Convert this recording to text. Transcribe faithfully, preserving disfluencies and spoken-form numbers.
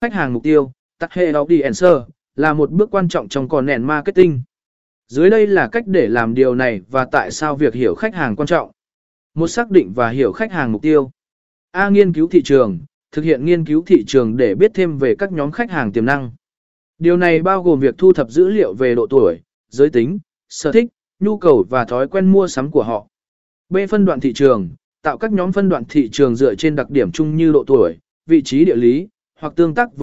Khách hàng mục tiêu, target audience, là một bước quan trọng trong Content Marketing. Dưới đây là cách để làm điều này và tại sao việc hiểu khách hàng quan trọng. Một, xác định và hiểu khách hàng mục tiêu. A. Nghiên cứu thị trường. Thực hiện nghiên cứu thị trường để biết thêm về các nhóm khách hàng tiềm năng. Điều này bao gồm việc thu thập dữ liệu về độ tuổi, giới tính, sở thích, nhu cầu và thói quen mua sắm của họ. B. Phân đoạn thị trường. Tạo các nhóm phân đoạn thị trường dựa trên đặc điểm chung như độ tuổi, vị trí địa lý, hoặc tương tác với